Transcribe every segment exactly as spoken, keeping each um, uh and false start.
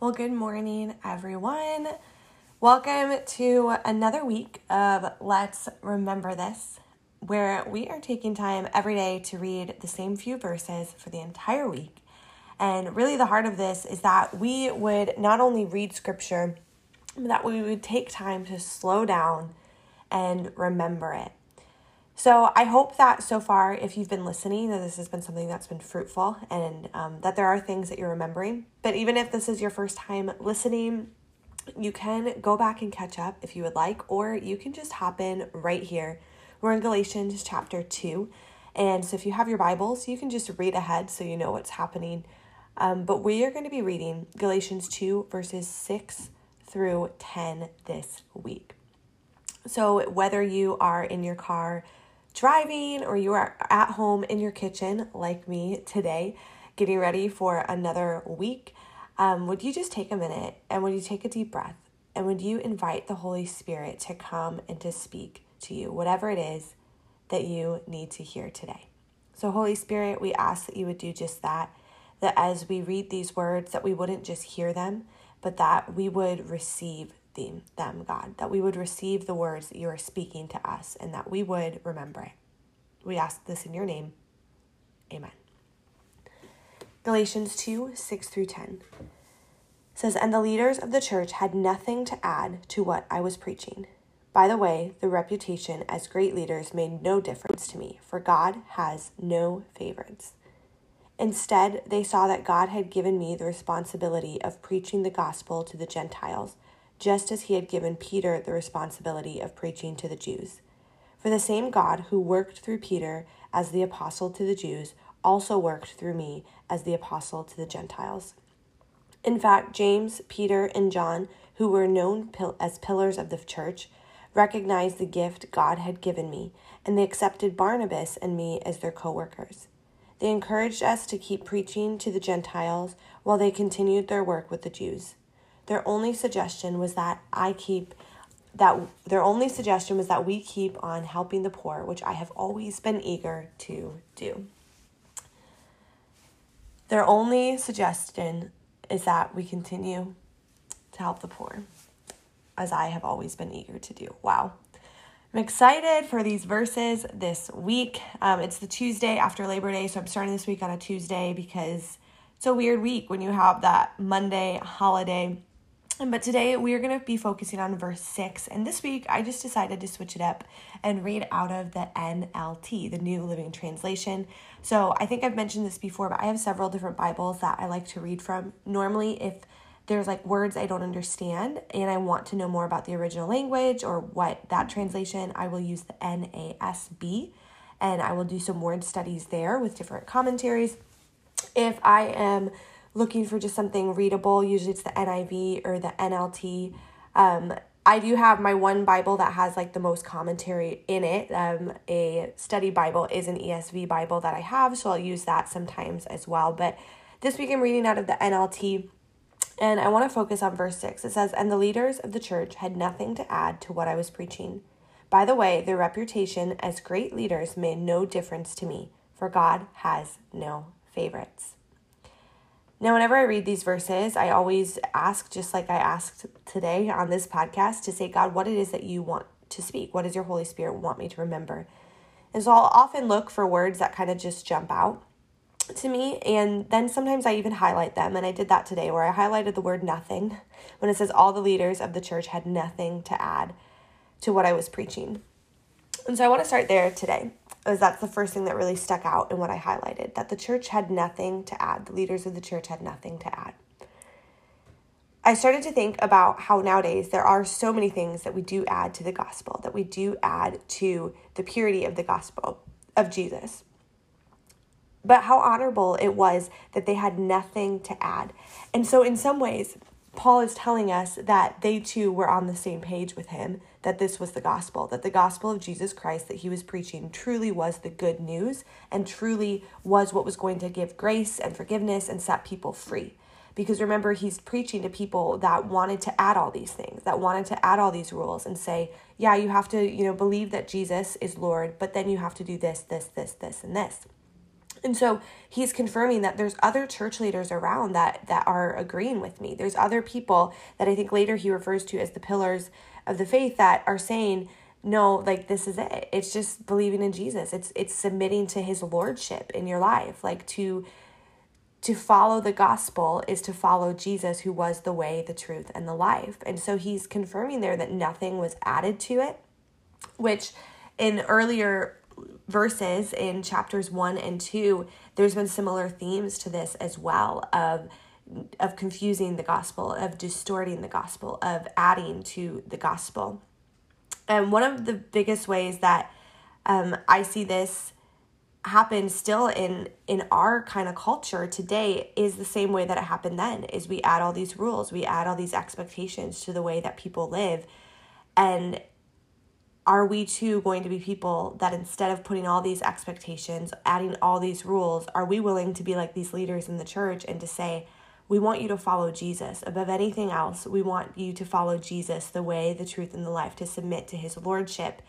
Well, good morning, everyone. Welcome to another week of Let's Remember This, where we are taking time every day to read the same few verses for the entire week. And really the heart of this is that we would not only read scripture, but that we would take time to slow down and remember it. So I hope that so far, if you've been listening, that this has been something that's been fruitful and um, that there are things that you're remembering. But even if this is your first time listening, you can go back and catch up if you would like, or you can just hop in right here. We're in Galatians chapter two. And so if you have your Bibles, you can just read ahead so you know what's happening. Um, but we are going to be reading Galatians two, verses six through ten this week. So whether you are in your car driving or you are at home in your kitchen like me today, getting ready for another week, um, would you just take a minute and would you take a deep breath and would you invite the Holy Spirit to come and to speak to you, whatever it is that you need to hear today. So Holy Spirit, we ask that you would do just that, that as we read these words, that we wouldn't just hear them, but that we would receive them, God, that we would receive the words that you are speaking to us and that we would remember it. We ask this in your name. Amen. Galatians two, six through ten says, "And the leaders of the church had nothing to add to what I was preaching. By the way, the reputation as great leaders made no difference to me, for God has no favorites. Instead, they saw that God had given me the responsibility of preaching the gospel to the Gentiles, just as he had given Peter the responsibility of preaching to the Jews. For the same God who worked through Peter as the apostle to the Jews also worked through me as the apostle to the Gentiles. In fact, James, Peter, and John, who were known as pillars of the church, recognized the gift God had given me, and they accepted Barnabas and me as their co-workers. They encouraged us to keep preaching to the Gentiles while they continued their work with the Jews. Their only suggestion was that I keep that their only suggestion was that we keep on helping the poor, which I have always been eager to do." Their only suggestion is that we continue to help the poor, as I have always been eager to do. Wow. I'm excited for these verses this week. Um, it's the Tuesday after Labor Day, so I'm starting this week on a Tuesday because it's a weird week when you have that Monday holiday. But today we are going to be focusing on verse six. And this week I just decided to switch it up and read out of the N L T, the New Living Translation. So I think I've mentioned this before, but I have several different Bibles that I like to read from. Normally if there's like words I don't understand and I want to know more about the original language or what that translation, I will use the N A S B and I will do some word studies there with different commentaries. If I am looking for just something readable, usually it's the N I V or the N L T. Um, I do have my one Bible that has like the most commentary in it. Um, a study Bible is an E S V Bible that I have, so I'll use that sometimes as well. But this week I'm reading out of the N L T, and I want to focus on verse six. It says, "And the leaders of the church had nothing to add to what I was preaching. By the way, their reputation as great leaders made no difference to me, for God has no favorites." Now, whenever I read these verses, I always ask, just like I asked today on this podcast, to say, God, what it is that you want to speak? What does your Holy Spirit want me to remember? And so I'll often look for words that kind of just jump out to me. And then sometimes I even highlight them. And I did that today where I highlighted the word nothing when it says all the leaders of the church had nothing to add to what I was preaching. And so I want to start there today. Is that's the first thing that really stuck out in what I highlighted, that the church had nothing to add. The leaders of the church had nothing to add. I started to think about how nowadays there are so many things that we do add to the gospel, that we do add to the purity of the gospel of Jesus. But how honorable it was that they had nothing to add. And so in some ways, Paul is telling us that they too were on the same page with him, that this was the gospel, that the gospel of Jesus Christ that he was preaching truly was the good news and truly was what was going to give grace and forgiveness and set people free. Because remember, he's preaching to people that wanted to add all these things, that wanted to add all these rules and say, yeah, you have to, you know, believe that Jesus is Lord, but then you have to do this, this, this, this, and this. And so he's confirming that there's other church leaders around that that are agreeing with me. There's other people that I think later he refers to as the pillars of the faith that are saying, no, like, this is it. It's just believing in Jesus. It's it's submitting to his lordship in your life. Like, to to follow the gospel is to follow Jesus, who was the way, the truth, and the life. And so he's confirming there that nothing was added to it, which in earlier verses in chapters one and two, there's been similar themes to this as well, of of confusing the gospel, of distorting the gospel, of adding to the gospel. And one of the biggest ways that um, I see this happen still in in our kind of culture today is the same way that it happened then, is we add all these rules, we add all these expectations to the way that people live. And are we too going to be people that, instead of putting all these expectations, adding all these rules, are we willing to be like these leaders in the church and to say, we want you to follow Jesus above anything else. We want you to follow Jesus, the way, the truth, and the life, to submit to his lordship.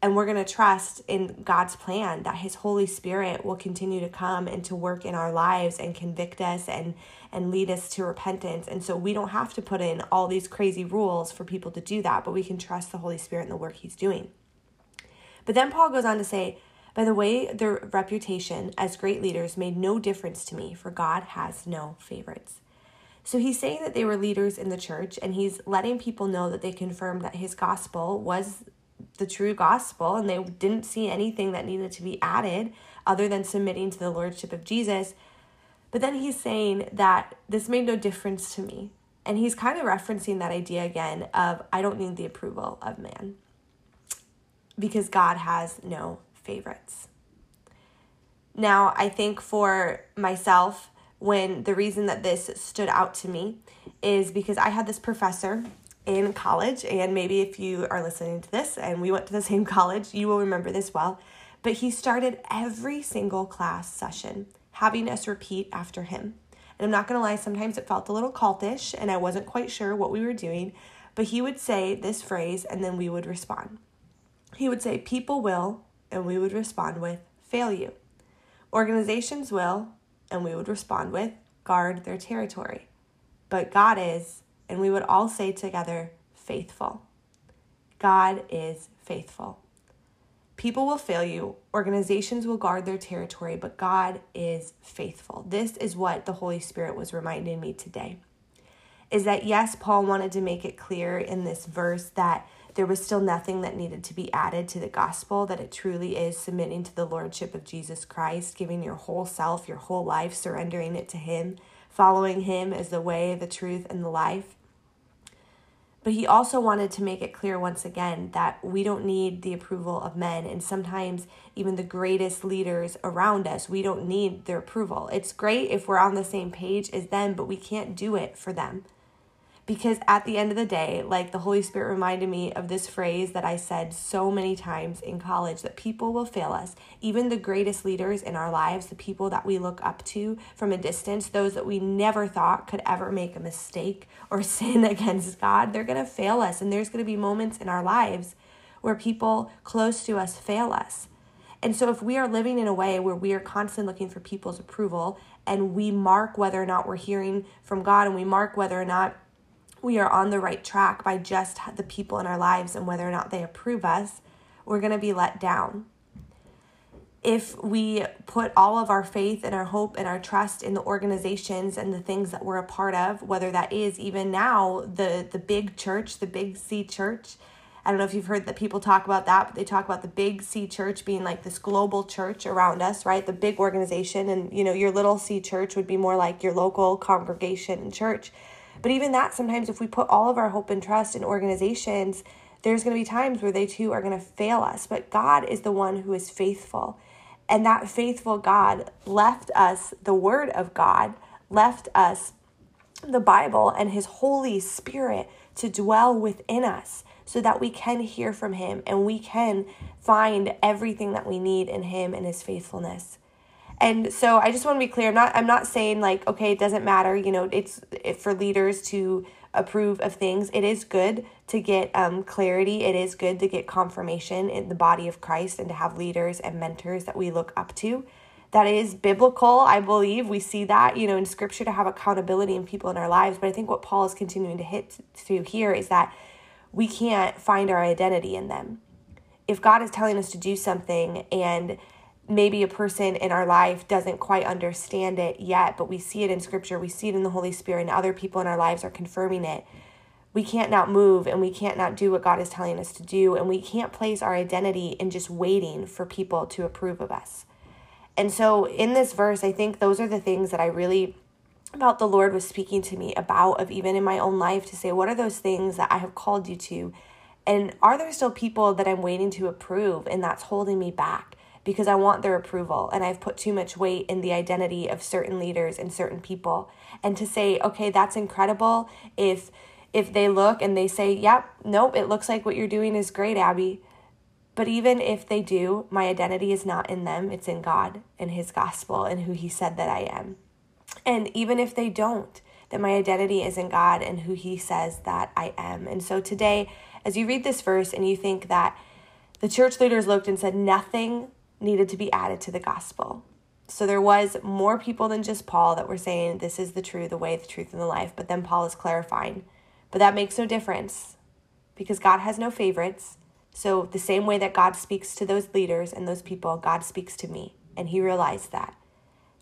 And we're going to trust in God's plan that his Holy Spirit will continue to come and to work in our lives and convict us and, and lead us to repentance. And so we don't have to put in all these crazy rules for people to do that, but we can trust the Holy Spirit and the work he's doing. But then Paul goes on to say, by the way, their reputation as great leaders made no difference to me, for God has no favorites. So he's saying that they were leaders in the church, and he's letting people know that they confirmed that his gospel was the true gospel, and they didn't see anything that needed to be added other than submitting to the lordship of Jesus. But then he's saying that this made no difference to me. And he's kind of referencing that idea again of, I don't need the approval of man, because God has no favorites. Now, I think for myself, when the reason that this stood out to me is because I had this professor in college, and maybe if you are listening to this and we went to the same college, you will remember this well, but he started every single class session having us repeat after him. And I'm not going to lie, sometimes it felt a little cultish and I wasn't quite sure what we were doing, but he would say this phrase and then we would respond. He would say, people will, and we would respond with, fail you. Organizations will, and we would respond with, guard their territory. But God is, and we would all say together, faithful. God is faithful. People will fail you. Organizations will guard their territory, but God is faithful. This is what the Holy Spirit was reminding me today, is that yes, Paul wanted to make it clear in this verse that there was still nothing that needed to be added to the gospel, that it truly is submitting to the lordship of Jesus Christ, giving your whole self, your whole life, surrendering it to him, following him as the way, the truth, and the life. But he also wanted to make it clear once again that we don't need the approval of men, and sometimes even the greatest leaders around us, we don't need their approval. It's great if we're on the same page as them, but we can't do it for them. Because at the end of the day, like the Holy Spirit reminded me of this phrase that I said so many times in college, that people will fail us. Even the greatest leaders in our lives, the people that we look up to from a distance, those that we never thought could ever make a mistake or sin against God, they're going to fail us. And there's going to be moments in our lives where people close to us fail us. And so if we are living in a way where we are constantly looking for people's approval, and we mark whether or not we're hearing from God, and we mark whether or not we are on the right track by just the people in our lives and whether or not they approve us, we're going to be let down. If we put all of our faith and our hope and our trust in the organizations and the things that we're a part of, whether that is even now the, the big church, the big C church, I don't know if you've heard that people talk about that, but they talk about the big C church being like this global church around us, right? The big organization, and you know, your little C church would be more like your local congregation and church. But even that, sometimes if we put all of our hope and trust in organizations, there's going to be times where they too are going to fail us. But God is the one who is faithful. And that faithful God left us the word of God, left us the Bible and his Holy Spirit to dwell within us so that we can hear from him and we can find everything that we need in him and his faithfulness. And so I just want to be clear. I'm not, I'm not saying like, okay, it doesn't matter. You know, it's it, for leaders to approve of things. It is good to get um, clarity. It is good to get confirmation in the body of Christ and to have leaders and mentors that we look up to. that is biblical. I believe we see that, you know, in scripture, to have accountability in people in our lives. But I think what Paul is continuing to hit to here is that we can't find our identity in them. If God is telling us to do something and maybe a person in our life doesn't quite understand it yet, but we see it in scripture, we see it in the Holy Spirit, and other people in our lives are confirming it, we can't not move, and we can't not do what God is telling us to do, and we can't place our identity in just waiting for people to approve of us. And so in this verse, I think those are the things that I really felt the Lord was speaking to me about, of even in my own life, to say, what are those things that I have called you to? And are there still people that I'm waiting to approve, and that's holding me back? Because I want their approval, and I've put too much weight in the identity of certain leaders and certain people. And to say, okay, that's incredible. If if they look and they say, yep, nope, it looks like what you're doing is great, Abby. But even if they do, my identity is not in them. It's in God and his gospel and who he said that I am. And even if they don't, that my identity is in God and who he says that I am. And so today, as you read this verse and you think that the church leaders looked and said nothing needed to be added to the gospel. So there was more people than just Paul that were saying, this is the true, the way, the truth, and the life. But then Paul is clarifying. But that makes no difference because God has no favorites. So the same way that God speaks to those leaders and those people, God speaks to me. And he realized that.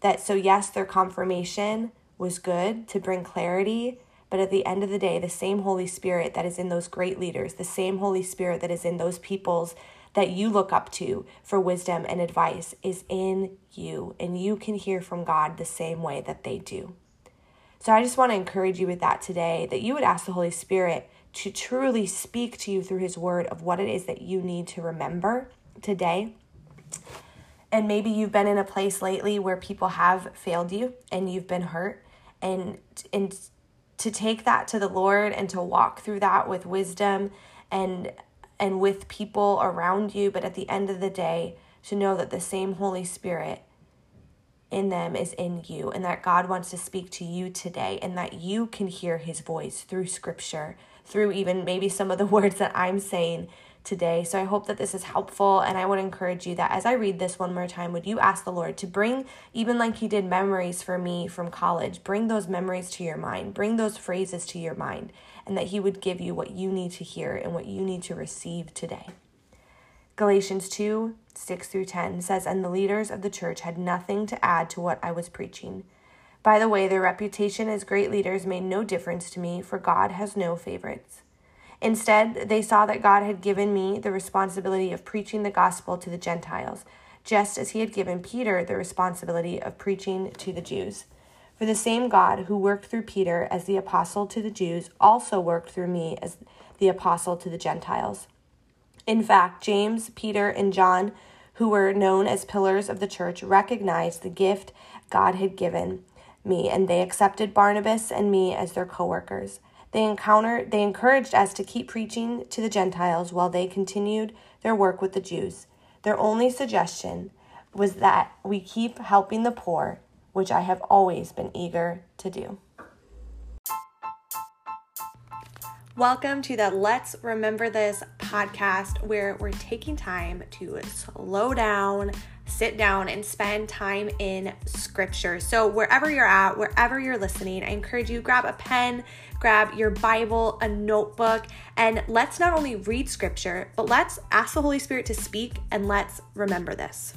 That so yes, their confirmation was good to bring clarity. But at the end of the day, the same Holy Spirit that is in those great leaders, the same Holy Spirit that is in those people's that you look up to for wisdom and advice is in you, and you can hear from God the same way that they do. So I just want to encourage you with that today, that you would ask the Holy Spirit to truly speak to you through his word of what it is that you need to remember today. And maybe you've been in a place lately where people have failed you and you've been hurt, and and to take that to the Lord and to walk through that with wisdom and and with people around you, but at the end of the day, to know that the same Holy Spirit in them is in you, and that God wants to speak to you today, and that you can hear his voice through scripture, through even maybe some of the words that I'm saying today. So I hope that this is helpful, and I would encourage you that as I read this one more time, would you ask the Lord to bring, even like he did memories for me from college, bring those memories to your mind, bring those phrases to your mind, and that he would give you what you need to hear and what you need to receive today. Galatians two, six through ten says, and the leaders of the church had nothing to add to what I was preaching. By the way, their reputation as great leaders made no difference to me, for God has no favorites. Instead, they saw that God had given me the responsibility of preaching the gospel to the Gentiles, just as he had given Peter the responsibility of preaching to the Jews. For the same God who worked through Peter as the apostle to the Jews also worked through me as the apostle to the Gentiles. In fact, James, Peter, and John, who were known as pillars of the church, recognized the gift God had given me, and they accepted Barnabas and me as their co-workers. They encountered, they encouraged us to keep preaching to the Gentiles while they continued their work with the Jews. Their only suggestion was that we keep helping the poor, which I have always been eager to do. Welcome to the Let's Remember This podcast, where we're taking time to slow down, sit down, and spend time in scripture. So wherever you're at, wherever you're listening, I encourage you, grab a pen, grab your Bible, a notebook, and let's not only read scripture, but let's ask the Holy Spirit to speak, and let's remember this.